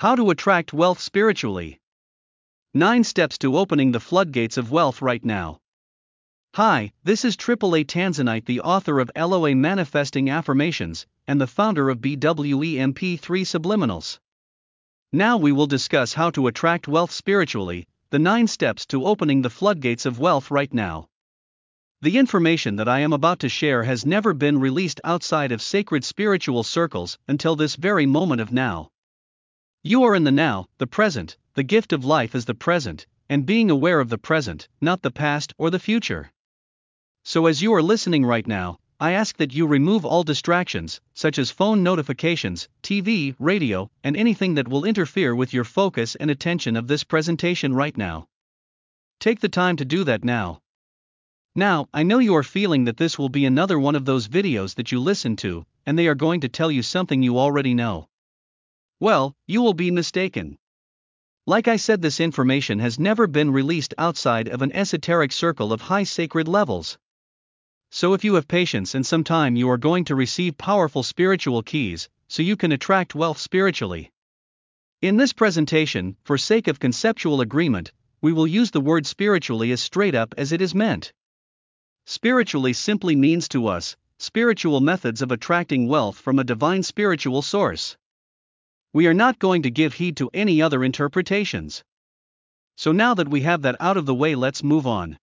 How to attract wealth spiritually. 9 steps to opening the floodgates of wealth right now. Hi, this is Triple A Tanzanite, the author of LOA Manifesting Affirmations, and the founder of BWEMP3 Subliminals. Now we will discuss how to attract wealth spiritually, the 9 steps to opening the floodgates of wealth right now. The information that I am about to share has never been released outside of sacred spiritual circles until this very moment of now. You are in the now, the present. The gift of life is the present, and being aware of the present, not the past or the future. So as you are listening right now, I ask that you remove all distractions, such as phone notifications, TV, radio, and anything that will interfere with your focus and attention of this presentation right now. Take the time to do that now. Now, I know you are feeling that this will be another one of those videos that you listen to, and they are going to tell you something you already know. Well, you will be mistaken. Like I said, this information has never been released outside of an esoteric circle of high sacred levels. So if you have patience and some time, you are going to receive powerful spiritual keys, so you can attract wealth spiritually. In this presentation, for sake of conceptual agreement, we will use the word spiritually as straight up as it is meant. Spiritually simply means to us, spiritual methods of attracting wealth from a divine spiritual source. We are not going to give heed to any other interpretations. So now that we have that out of the way, let's move on.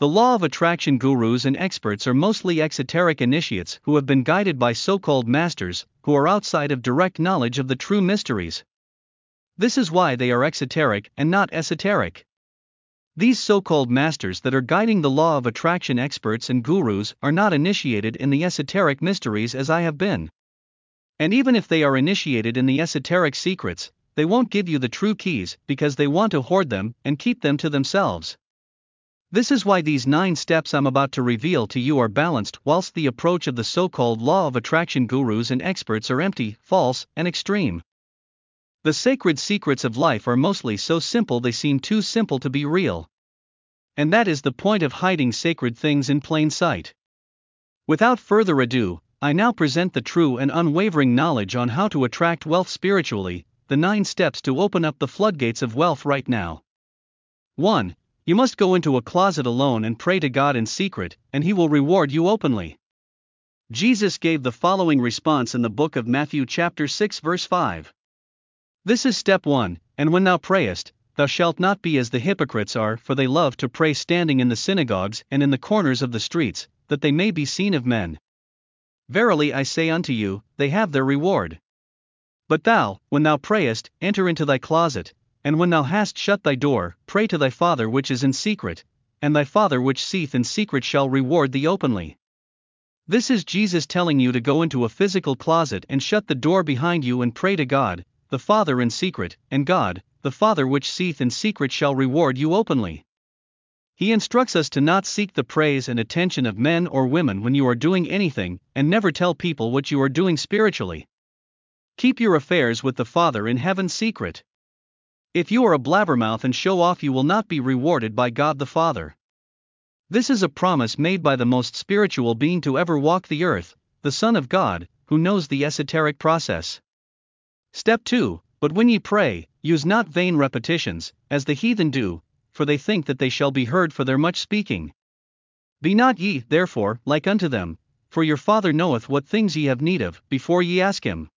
The law of attraction gurus and experts are mostly exoteric initiates who have been guided by so-called masters who are outside of direct knowledge of the true mysteries. This is why they are exoteric and not esoteric. These so-called masters that are guiding the law of attraction experts and gurus are not initiated in the esoteric mysteries as I have been. And even if they are initiated in the esoteric secrets, they won't give you the true keys because they want to hoard them and keep them to themselves. This is why these 9 steps I'm about to reveal to you are balanced, whilst the approach of the so-called law of attraction gurus and experts are empty, false, and extreme. The sacred secrets of life are mostly so simple they seem too simple to be real. And that is the point of hiding sacred things in plain sight. Without further ado, I now present the true and unwavering knowledge on how to attract wealth spiritually, the 9 steps to open up the floodgates of wealth right now. 1. You must go into a closet alone and pray to God in secret, and He will reward you openly. Jesus gave the following response in the book of Matthew chapter 6 verse 5. This is step 1, and when thou prayest, thou shalt not be as the hypocrites are, for they love to pray standing in the synagogues and in the corners of the streets, that they may be seen of men. Verily I say unto you, they have their reward. But thou, when thou prayest, enter into thy closet, and when thou hast shut thy door, pray to thy Father which is in secret, and thy Father which seeth in secret shall reward thee openly. This is Jesus telling you to go into a physical closet and shut the door behind you and pray to God, the Father in secret, and God, the Father which seeth in secret shall reward you openly. He instructs us to not seek the praise and attention of men or women when you are doing anything, and never tell people what you are doing spiritually. Keep your affairs with the Father in heaven secret. If you are a blabbermouth and show off, you will not be rewarded by God the Father. This is a promise made by the most spiritual being to ever walk the earth, the Son of God, who knows the esoteric process. Step 2, but when ye pray, use not vain repetitions, as the heathen do, for they think that they shall be heard for their much speaking. Be not ye, therefore, like unto them, for your Father knoweth what things ye have need of, before ye ask Him.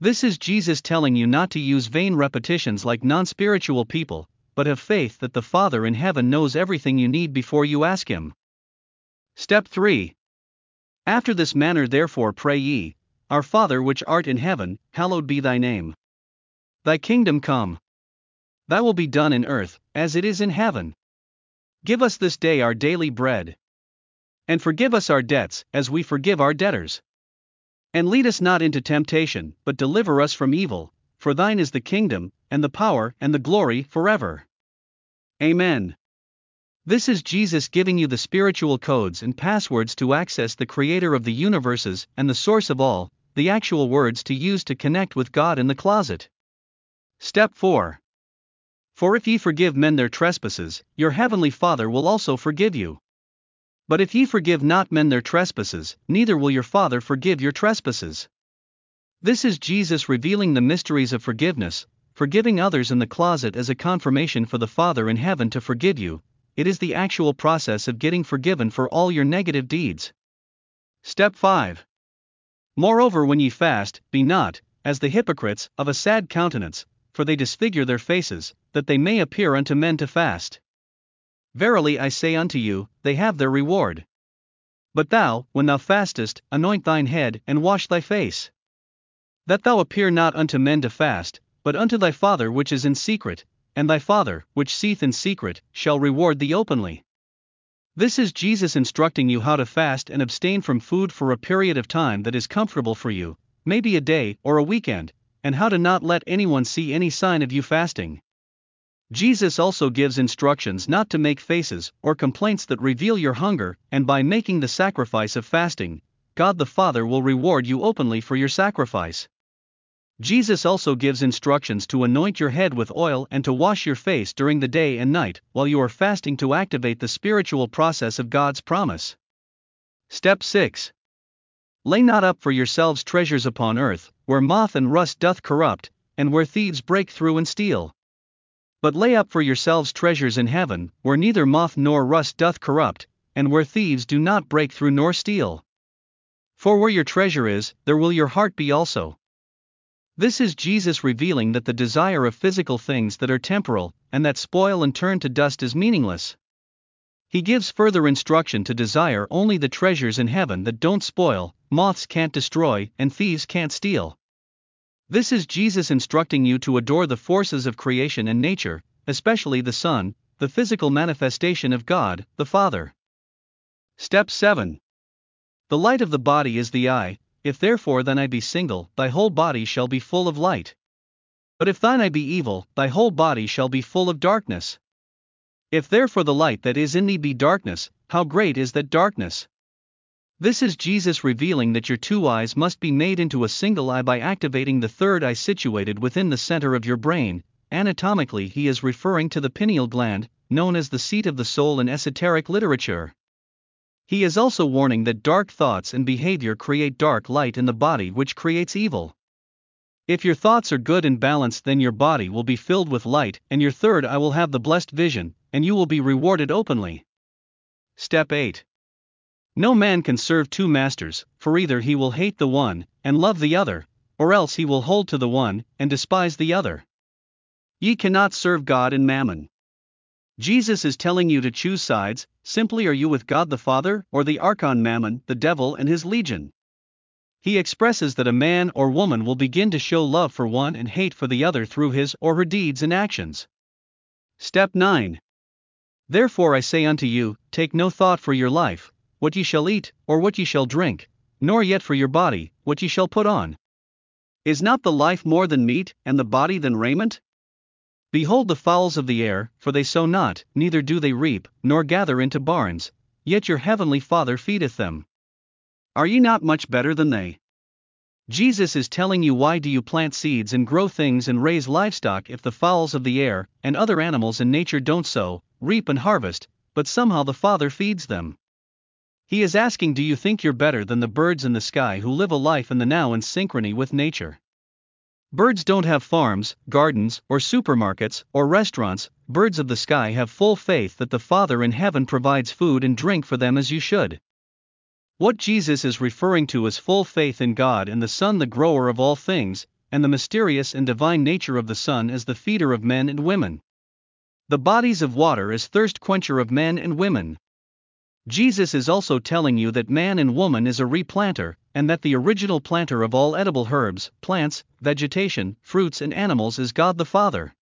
This is Jesus telling you not to use vain repetitions like non-spiritual people, but have faith that the Father in heaven knows everything you need before you ask Him. Step 3. After this manner therefore pray ye, Our Father which art in heaven, hallowed be thy name. Thy kingdom come. Thy will be done in earth, as it is in heaven. Give us this day our daily bread. And forgive us our debts, as we forgive our debtors. And lead us not into temptation, but deliver us from evil, for thine is the kingdom, and the power, and the glory, forever. Amen. This is Jesus giving you the spiritual codes and passwords to access the Creator of the universes and the source of all, the actual words to use to connect with God in the closet. Step 4. For if ye forgive men their trespasses, your heavenly Father will also forgive you. But if ye forgive not men their trespasses, neither will your Father forgive your trespasses. This is Jesus revealing the mysteries of forgiveness. Forgiving others in the closet is a confirmation for the Father in heaven to forgive you. It is the actual process of getting forgiven for all your negative deeds. Step 5. Moreover, when ye fast, be not, as the hypocrites, of a sad countenance, for they disfigure their faces, that they may appear unto men to fast. Verily I say unto you, they have their reward. But thou, when thou fastest, anoint thine head, and wash thy face, that thou appear not unto men to fast, but unto thy Father which is in secret, and thy Father, which seeth in secret, shall reward thee openly. This is Jesus instructing you how to fast and abstain from food for a period of time that is comfortable for you, maybe a day or a weekend, and how to not let anyone see any sign of you fasting. Jesus also gives instructions not to make faces or complaints that reveal your hunger, and by making the sacrifice of fasting, God the Father will reward you openly for your sacrifice. Jesus also gives instructions to anoint your head with oil and to wash your face during the day and night while you are fasting to activate the spiritual process of God's promise. Step 6. Lay not up for yourselves treasures upon earth, where moth and rust doth corrupt, and where thieves break through and steal. But lay up for yourselves treasures in heaven, where neither moth nor rust doth corrupt, and where thieves do not break through nor steal. For where your treasure is, there will your heart be also. This is Jesus revealing that the desire of physical things that are temporal, and that spoil and turn to dust, is meaningless. He gives further instruction to desire only the treasures in heaven that don't spoil, moths can't destroy, and thieves can't steal. This is Jesus instructing you to adore the forces of creation and nature, especially the sun, the physical manifestation of God, the Father. Step 7. The light of the body is the eye. If therefore thine eye be single, thy whole body shall be full of light. But if thine eye be evil, thy whole body shall be full of darkness. If therefore the light that is in thee be darkness, how great is that darkness? This is Jesus revealing that your two eyes must be made into a single eye by activating the third eye situated within the center of your brain. Anatomically, he is referring to the pineal gland, known as the seat of the soul in esoteric literature. He is also warning that dark thoughts and behavior create dark light in the body, which creates evil. If your thoughts are good and balanced, then your body will be filled with light, and your third eye will have the blessed vision, and you will be rewarded openly. Step 8. No man can serve two masters, for either he will hate the one, and love the other, or else he will hold to the one, and despise the other. Ye cannot serve God and Mammon. Jesus is telling you to choose sides. Simply, are you with God the Father, or the Archon Mammon, the devil and his legion? He expresses that a man or woman will begin to show love for one and hate for the other through his or her deeds and actions. Step 9. Therefore I say unto you, take no thought for your life, what ye shall eat, or what ye shall drink, nor yet for your body, what ye shall put on. Is not the life more than meat, and the body than raiment? Behold the fowls of the air, for they sow not, neither do they reap, nor gather into barns, yet your heavenly Father feedeth them. Are ye not much better than they? Jesus is telling you, why do you plant seeds and grow things and raise livestock if the fowls of the air and other animals in nature don't sow, reap and harvest, but somehow the Father feeds them? He is asking, do you think you're better than the birds in the sky who live a life in the now in synchrony with nature? Birds don't have farms, gardens, or supermarkets, or restaurants. Birds of the sky have full faith that the Father in heaven provides food and drink for them as you should. What Jesus is referring to is full faith in God and the Son, the grower of all things, and the mysterious and divine nature of the Son as the feeder of men and women. The bodies of water as thirst quencher of men and women. Jesus is also telling you that man and woman is a replanter, and that the original planter of all edible herbs, plants, vegetation, fruits and animals is God the Father.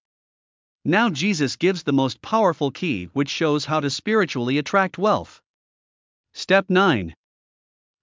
Now Jesus gives the most powerful key which shows how to spiritually attract wealth. Step 9.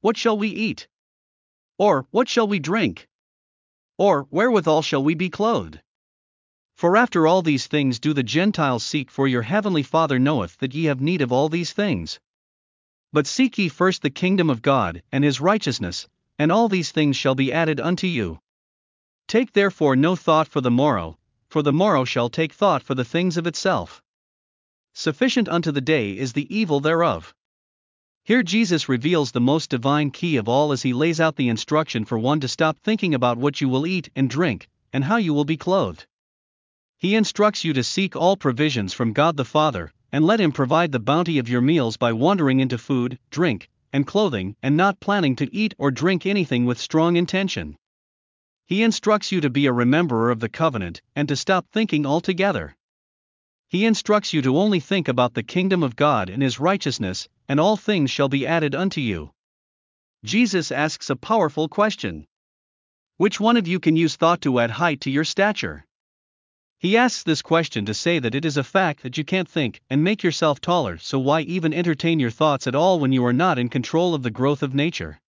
what shall we eat? Or, what shall we drink? Or, wherewithal shall we be clothed? For after all these things do the Gentiles seek, for your heavenly Father knoweth that ye have need of all these things. But seek ye first the kingdom of God, and his righteousness, and all these things shall be added unto you. Take therefore no thought for the morrow shall take thought for the things of itself. Sufficient unto the day is the evil thereof. Here Jesus reveals the most divine key of all as he lays out the instruction for one to stop thinking about what you will eat and drink, and how you will be clothed. He instructs you to seek all provisions from God the Father, and let him provide the bounty of your meals by wandering into food, drink, and clothing, and not planning to eat or drink anything with strong intention. He instructs you to be a rememberer of the covenant, and to stop thinking altogether. He instructs you to only think about the kingdom of God and his righteousness, and all things shall be added unto you. Jesus asks a powerful question. Which one of you can use thought to add height to your stature? He asks this question to say that it is a fact that you can't think and make yourself taller, so why even entertain your thoughts at all when you are not in control of the growth of nature?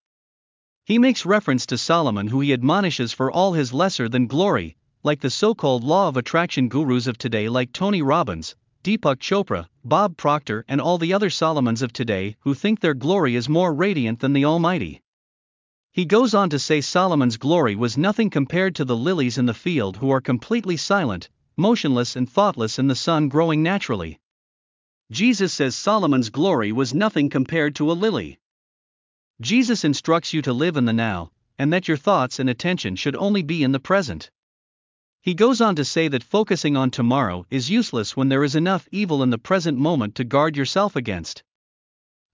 He makes reference to Solomon, who he admonishes for all his lesser than glory, like the so-called law of attraction gurus of today like Tony Robbins, Deepak Chopra, Bob Proctor and all the other Solomons of today who think their glory is more radiant than the Almighty. He goes on to say Solomon's glory was nothing compared to the lilies in the field who are completely silent, motionless and thoughtless in the sun growing naturally. Jesus says Solomon's glory was nothing compared to a lily. Jesus instructs you to live in the now, and that your thoughts and attention should only be in the present. He goes on to say that focusing on tomorrow is useless when there is enough evil in the present moment to guard yourself against.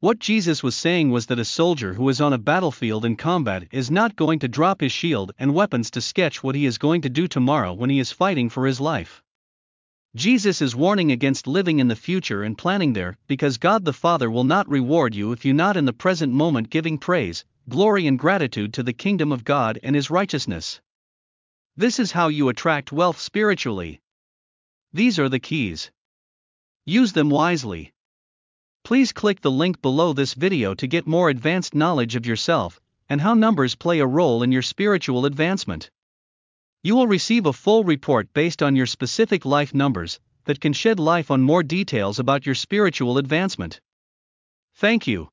What Jesus was saying was that a soldier who is on a battlefield in combat is not going to drop his shield and weapons to sketch what he is going to do tomorrow when he is fighting for his life. Jesus is warning against living in the future and planning there, because God the Father will not reward you if you're not in the present moment giving praise, glory and gratitude to the kingdom of God and his righteousness. This is how you attract wealth spiritually. These are the keys. Use them wisely. Please click the link below this video to get more advanced knowledge of yourself and how numbers play a role in your spiritual advancement. You will receive a full report based on your specific life numbers that can shed light on more details about your spiritual advancement. Thank you.